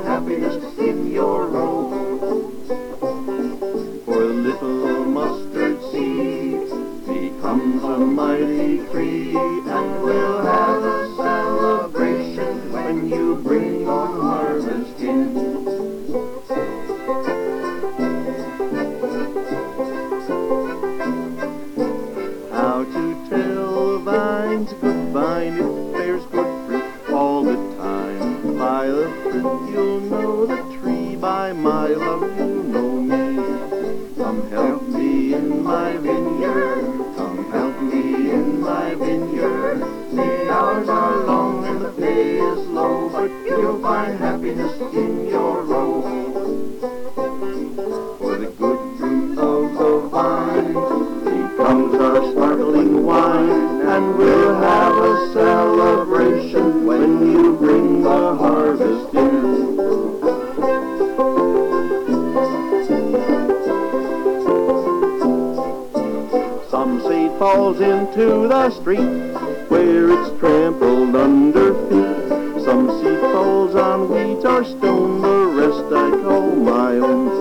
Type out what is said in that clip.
find happiness in your own. For a little mustard seed becomes a mighty tree, and we'll have a celebration when you bring your harvest in. How to tell vines goodbye if there's good fruit all the time. By the fruit you'll know the tree, by my love you know me. Come help me in my vineyard, come help me in my vineyard. The hours are long and the pay is low, but you'll find happiness in your row. For the good fruit of the vine comes our sparkling wine, and we'll have a celebration when you bring the harvest in. Some seed falls into the street where it's trampled under feet. Some seed falls on weeds or stone, the rest I call my own.